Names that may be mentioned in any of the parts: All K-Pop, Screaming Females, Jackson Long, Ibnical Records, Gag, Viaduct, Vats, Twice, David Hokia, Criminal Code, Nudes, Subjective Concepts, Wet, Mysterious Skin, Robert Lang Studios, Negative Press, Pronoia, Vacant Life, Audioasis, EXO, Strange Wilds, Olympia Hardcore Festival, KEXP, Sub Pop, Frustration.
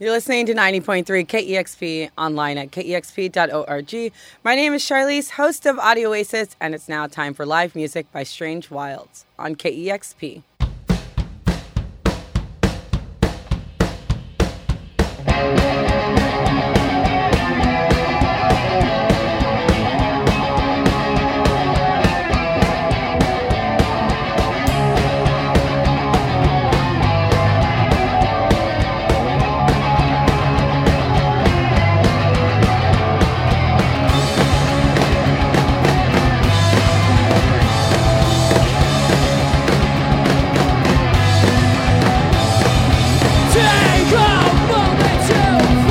You're listening to 90.3 KEXP online at kexp.org. My name is Charlize, host of Audioasis, and it's now time for live music by Strange Wilds on KEXP. Take a moment to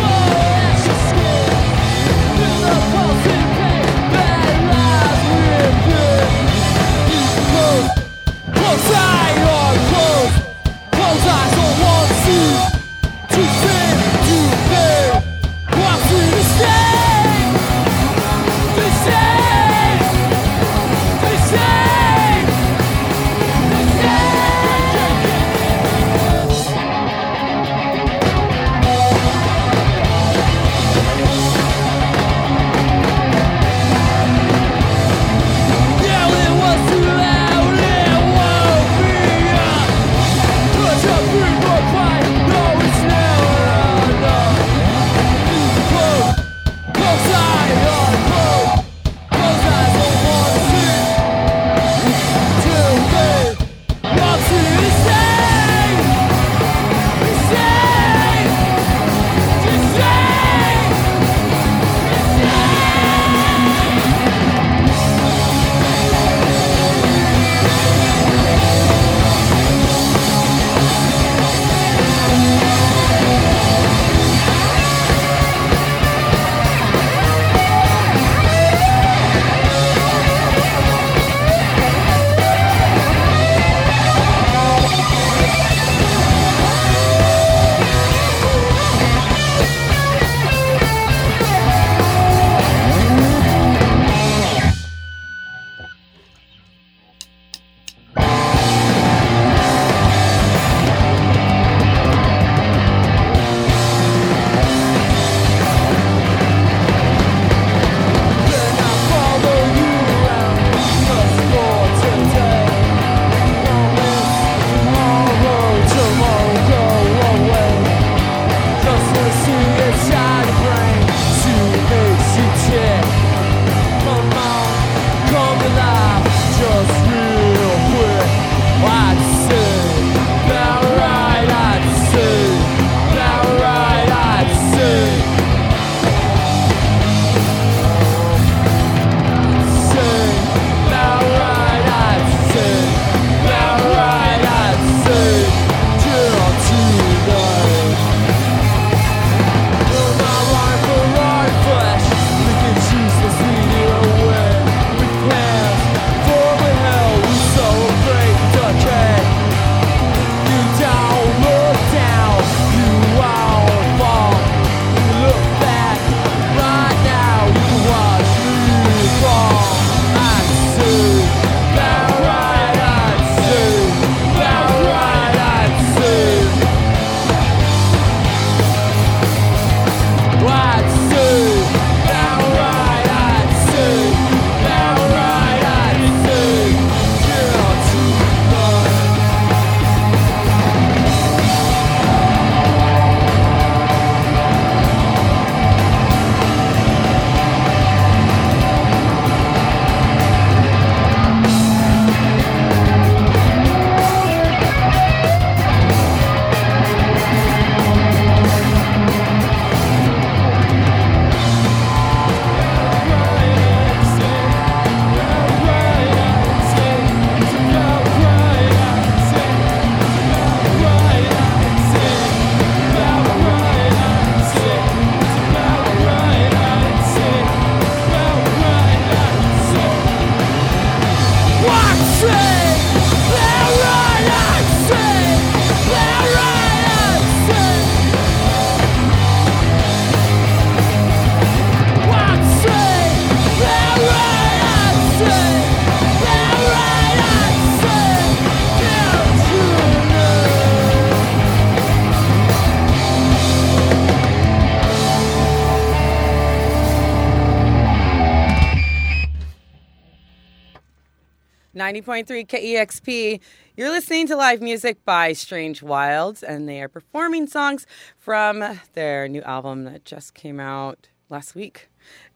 90.3 KEXP. You're listening to live music by Strange Wilds, and they are performing songs from their new album that just came out last week,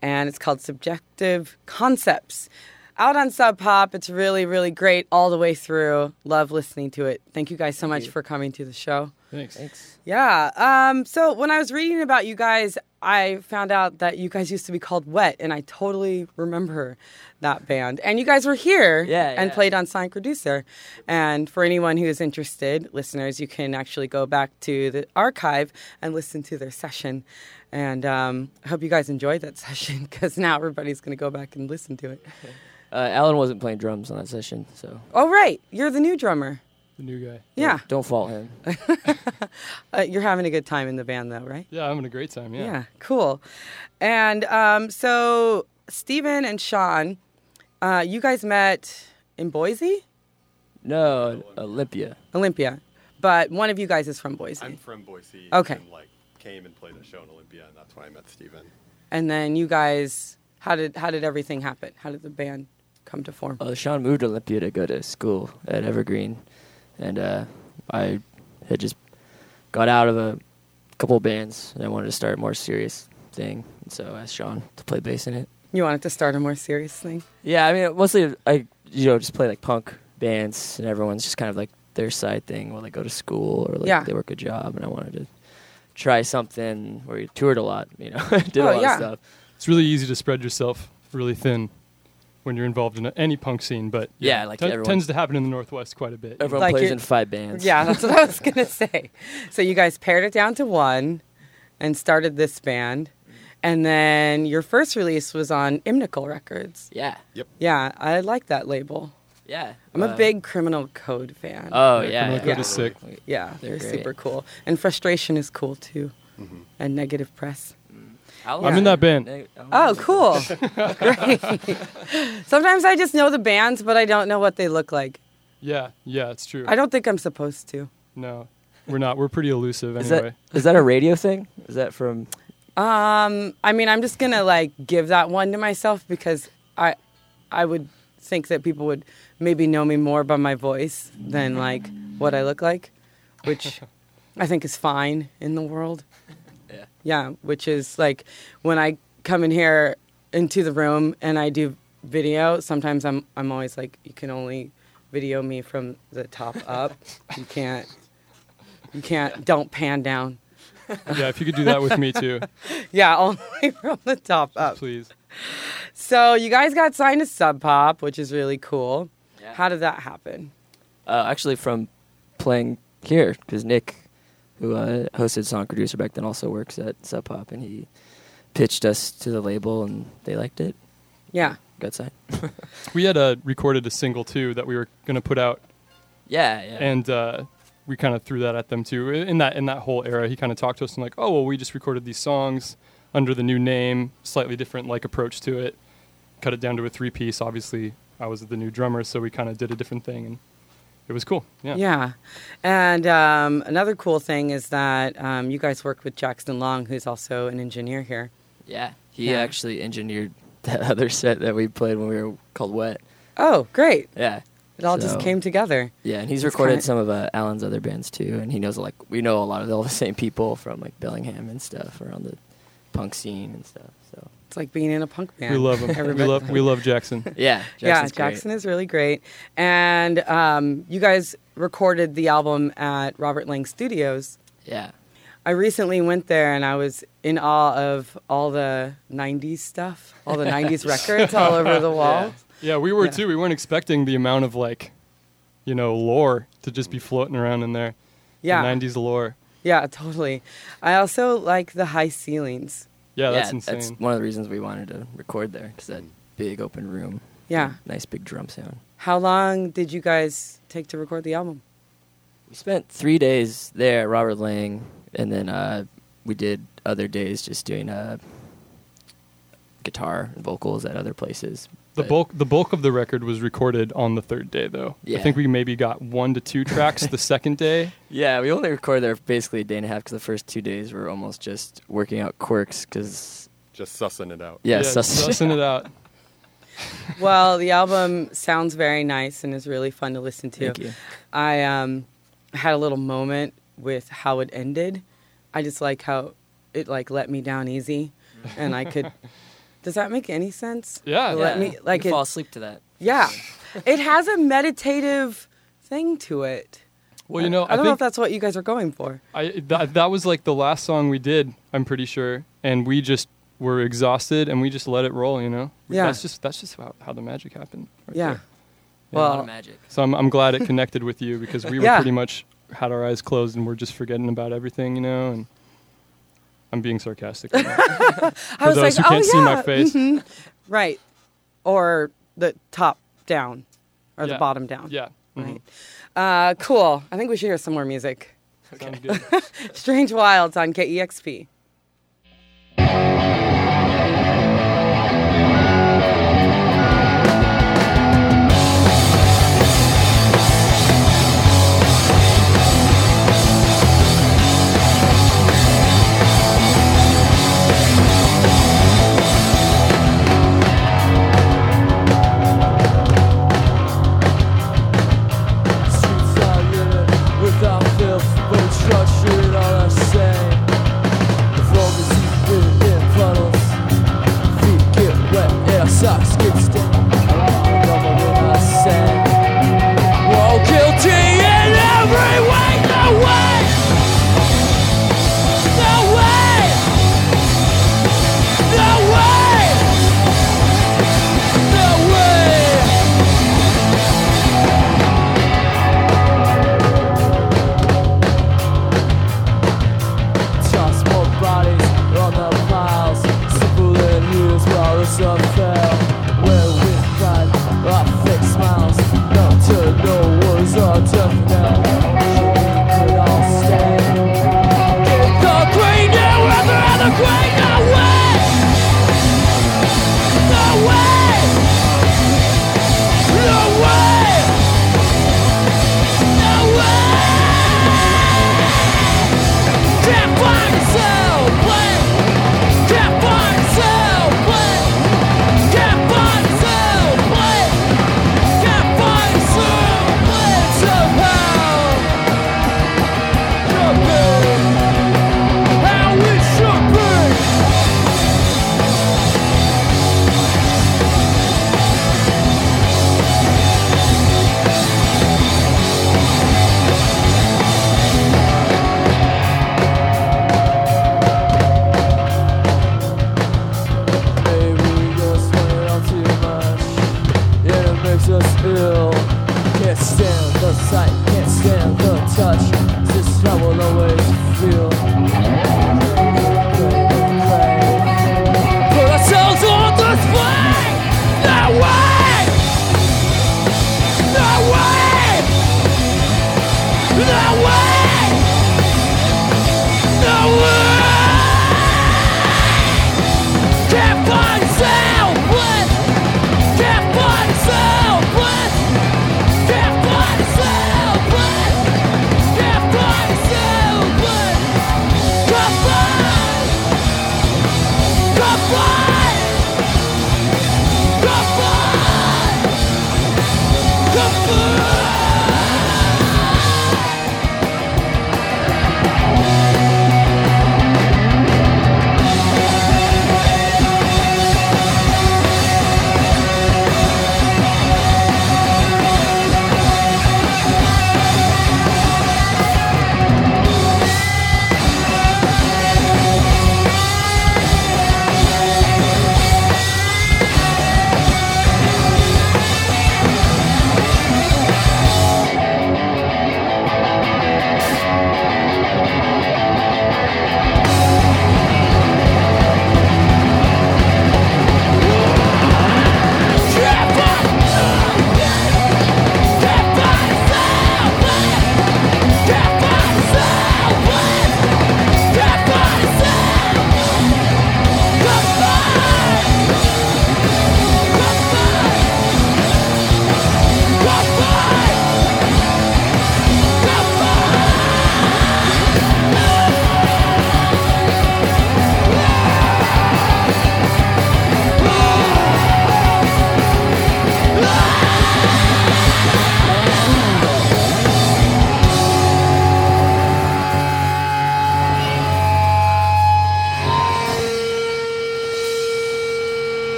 and it's called Subjective Concepts. Out on Sub Pop. It's really, really great all the way through. Love listening to it. Thank you guys so much for coming to the show. Thanks. Yeah. So when I was reading about you guys, I found out that you guys used to be called Wet, and I totally remember that band. And you guys were here and played on Sonic Reducer. And for anyone who is interested, listeners, you can actually go back to the archive and listen to their session. And I hope you guys enjoyed that session, because now everybody's going to go back and listen to it. Okay. Alan wasn't playing drums on that session, so... Oh, right. You're the new drummer. The new guy. Yeah. Don't fault him. You're having a good time in the band, though, right? Yeah, I'm having a great time, yeah. Yeah, cool. And so, Steven and Sean, you guys met in Boise? No, Olympia. Olympia. But one of you guys is from Boise. I'm from Boise. Okay. And, like, came and played a show in Olympia, and that's when I met Steven. And then you guys... How did everything happen? How did the band come to form? Sean moved to Olympia to go to school at Evergreen, and I had just got out of a couple of bands, and I wanted to start a more serious thing, and so I asked Sean to play bass in it. You wanted to start a more serious thing? Yeah, I mean, mostly I just play like punk bands, and everyone's just kind of like their side thing while they go to school or like they work a job, and I wanted to try something where you toured a lot, you know, did a lot of stuff. It's really easy to spread yourself really thin when you're involved in any punk scene, but it tends to happen in the Northwest quite a bit. Everyone plays in five bands. Yeah, that's what I was going to say. So you guys pared it down to one and started this band, and then your first release was on Ibnical Records. Yeah. Yep. Yeah, I like that label. Yeah. I'm a big Criminal Code fan. Oh, yeah. Criminal Code is sick. Yeah, they're super cool. And Frustration is cool, too, and Negative Press. I'm in that band. Oh, cool. Great. Sometimes I just know the bands, but I don't know what they look like. Yeah, it's true. I don't think I'm supposed to. No, we're not. We're pretty elusive anyway. Is that a radio thing? Is that from... I mean, I'm just going to, give that one to myself, because I would think that people would maybe know me more by my voice than, what I look like, which I think is fine in the world. Yeah, which is when I come in here into the room and I do video, sometimes I'm always you can only video me from the top up. You can't don't pan down. Yeah, if you could do that with me too. Yeah, only from the top up. Please. So you guys got signed to Sub Pop, which is really cool. Yeah. How did that happen? Actually from playing here, because Nick, who hosted Sonic Reducer back then, also works at Sub Pop, and he pitched us to the label, and they liked it. Yeah. Got signed. We had recorded a single, too, that we were going to put out. Yeah. And we kind of threw that at them, too. In that whole era, he kind of talked to us and we just recorded these songs under the new name, slightly different approach to it, cut it down to a three-piece. Obviously, I was the new drummer, so we kind of did a different thing, and it was cool. Yeah. And another cool thing is that you guys worked with Jackson Long, who's also an engineer here. Yeah. He actually engineered that other set that we played when we were called Wet. Oh, great. Yeah. It all just came together. Yeah, and he's recorded some of Alan's other bands, too, and he knows, we know a lot of all the same people from, Bellingham and stuff, around the punk scene and stuff, so... It's like being in a punk band. We love him. we love Jackson. Yeah. Jackson is really great. And you guys recorded the album at Robert Lang Studios. Yeah. I recently went there, and I was in awe of all the 90s stuff, all the 90s records all over the walls. Yeah, we were, too. We weren't expecting the amount of, lore to just be floating around in there. Yeah. The 90s lore. Yeah, totally. I also like the high ceilings. Yeah, that's insane. That's one of the reasons we wanted to record there, because that big open room. Yeah. Nice big drum sound. How long did you guys take to record the album? We spent 3 days there at Robert Lang, and then we did other days just doing guitar and vocals at other places. The bulk of the record was recorded on the third day, though. Yeah. I think we maybe got 1 to 2 tracks the second day. Yeah, we only recorded there basically a day and a half, because the first 2 days were almost just working out quirks. Just sussing it out. Yeah, sussing it out. Well, the album sounds very nice and is really fun to listen to. Thank you. I had a little moment with how it ended. I just like how it let me down easy, and I could. Does that make any sense? Yeah. You fall asleep to that. Yeah, it has a meditative thing to it. Well, you know, I don't know if that's what you guys are going for. That was like the last song we did, I'm pretty sure, and we just were exhausted and we just let it roll, you know. Yeah. That's just how the magic happened. Right yeah. There. Well, yeah. Magic. So I'm glad it connected with you because we were pretty much had our eyes closed and we're just forgetting about everything, you know. And I'm being sarcastic. Right now. For those who can't see my face, mm-hmm. Right, or the top down, or the bottom down. Yeah. Mm-hmm. Right. Cool. I think we should hear some more music. Okay. Sounds good. Strange Wilds on KEXP. But it's structured all the same. The world is even in front of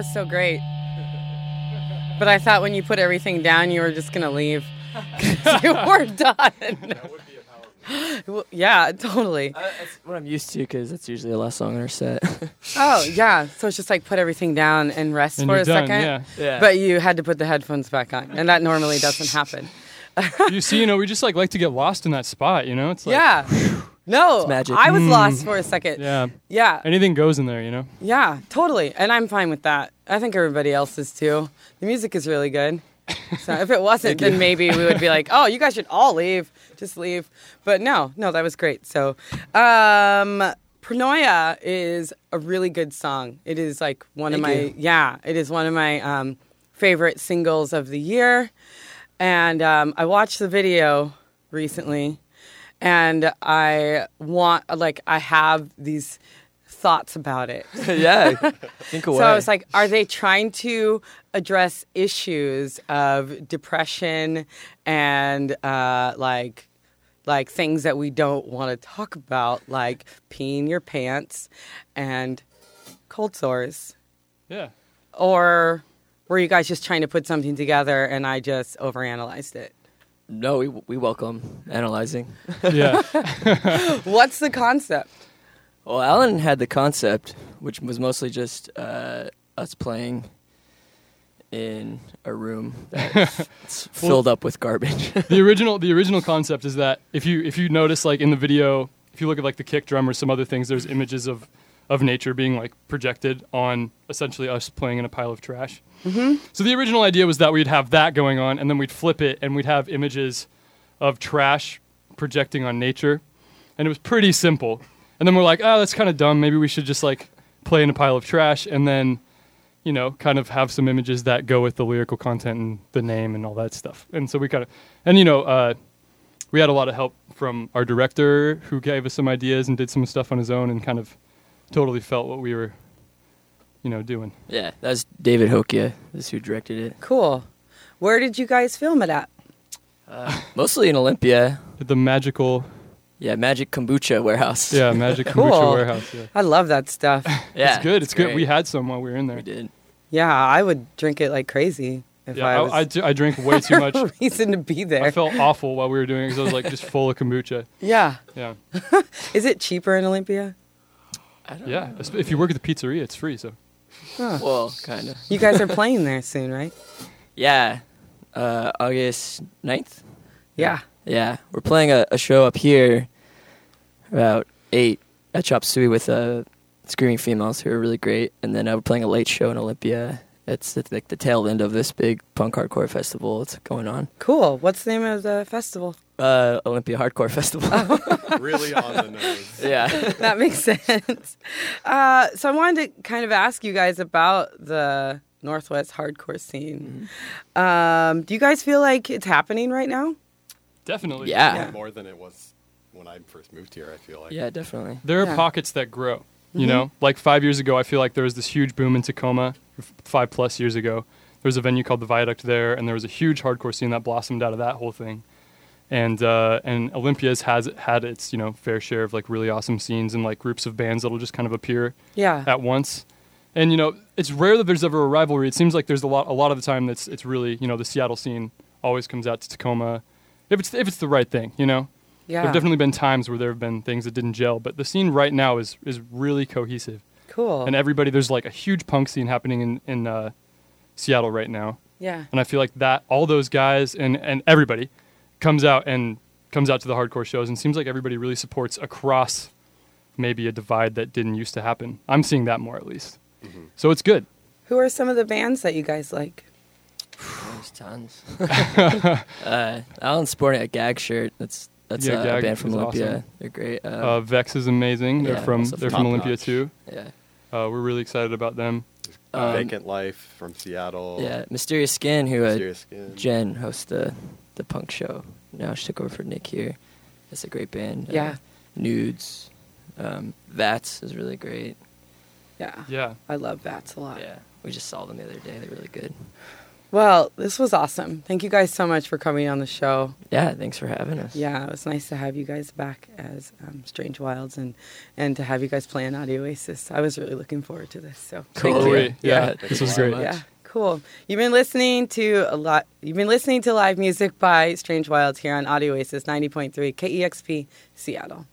was so great. But I thought when you put everything down, you were just going to leave. You were done. That would be a power move. Yeah, totally. That's what I'm used to, because that's usually the last song in our set. Oh, yeah. So it's just like put everything down and rest and for a done, second. Yeah. Yeah. But you had to put the headphones back on, and that normally doesn't happen. You see, you know, we just like to get lost in that spot, you know? It's like, yeah. Whew. No, it's magic. I was lost for a second. Yeah. Yeah. Anything goes in there, you know? Yeah, totally. And I'm fine with that. I think everybody else is too. The music is really good. So if it wasn't, then maybe we would be like, oh, you guys should all leave. Just leave. But no, that was great. So Pronoia is a really good song. It is like one of my, yeah, it is one of my favorite singles of the year. And I watched the video recently, and I have these thoughts about it. Yeah, think away. So I was like, are they trying to address issues of depression and like things that we don't want to talk about, like peeing your pants and cold sores? Yeah. Or were you guys just trying to put something together and I just overanalyzed it? No, we welcome analyzing. Yeah. What's the concept? Well, Alan had the concept, which was mostly just us playing in a room that's filled up with garbage. The original concept is that if you notice, like in the video, if you look at like the kick drum or some other things, there's images of nature being like projected on essentially us playing in a pile of trash. Mm-hmm. So the original idea was that we'd have that going on, and then we'd flip it, and we'd have images of trash projecting on nature, and it was pretty simple. And then we're like, oh, that's kind of dumb. Maybe we should just like play in a pile of trash, and then, you know, kind of have some images that go with the lyrical content and the name and all that stuff. And so we kind of, and you know, we had a lot of help from our director, who gave us some ideas and did some stuff on his own, and kind of totally felt what we were, you know, doing. Yeah, that's David Hokia is who directed it. Cool. Where did you guys film it at? Mostly in Olympia. At the magical... Yeah, Magic Kombucha Warehouse. Yeah, Magic Kombucha cool. Warehouse. Yeah. I love that stuff. Yeah, it's good. It's good. We had some while we were in there. We did. Yeah, I would drink it like crazy. I drank way too much. Reason to be there. I felt awful while we were doing it because I was like just full of kombucha. Yeah. Yeah. Is it cheaper in Olympia? I don't know. Yeah, if you work at the pizzeria, it's free, so. Huh. Well, kind of. You guys are playing there soon, right? Yeah. August 9th? Yeah. Yeah, we're playing a show up here about 8 at Chop Suey with Screaming Females, who are really great. And then we're playing a late show in Olympia. It's like the tail end of this big punk hardcore festival that's going on. Cool. What's the name of the festival? Olympia Hardcore Festival. Oh. Really on the nose. Yeah. That makes sense. So I wanted to kind of ask you guys about the Northwest hardcore scene. Mm-hmm. Do you guys feel like it's happening right now? Definitely. Yeah. More than it was when I first moved here, I feel like. Yeah, definitely. There are pockets that grow, you know? Like 5 years ago, I feel like there was this huge boom in Tacoma, 5+ years ago. There was a venue called the Viaduct there, and there was a huge hardcore scene that blossomed out of that whole thing. And Olympia's had its, you know, fair share of like really awesome scenes and like groups of bands that'll just kind of appear at once. And, you know, it's rare that there's ever a rivalry. It seems like there's a lot of the time that's it's really, you know, the Seattle scene always comes out to Tacoma. If it's the right thing, you know? Yeah. There've definitely been times where there have been things that didn't gel, but the scene right now is really cohesive. Cool. And everybody, there's like a huge punk scene happening in Seattle right now. Yeah. And I feel like that all those guys and everybody comes out to the hardcore shows, and seems like everybody really supports across maybe a divide that didn't used to happen. I'm seeing that more at least. Mm-hmm. So it's good. Who are some of the bands that you guys like? There's tons. Alan's sporting a Gag shirt. That's Gag, a band from Olympia. Awesome. They're great. Vex is amazing. They're from Olympia too. Yeah. We're really excited about them. Vacant Life from Seattle. Yeah, Mysterious Skin, Jen hosts the punk show. Now she took over for Nick here. That's a great band. Yeah. Nudes. Vats is really great. Yeah. I love Vats a lot. Yeah. We just saw them the other day. They're really good. Well, this was awesome. Thank you guys so much for coming on the show. Yeah, thanks for having us. Yeah, it was nice to have you guys back as Strange Wilds and to have you guys play on Audioasis. I was really looking forward to this. So cool. Yeah, this was great. Yeah, cool. You've been listening to live music by Strange Wilds here on Audioasis 90.3 KEXP Seattle.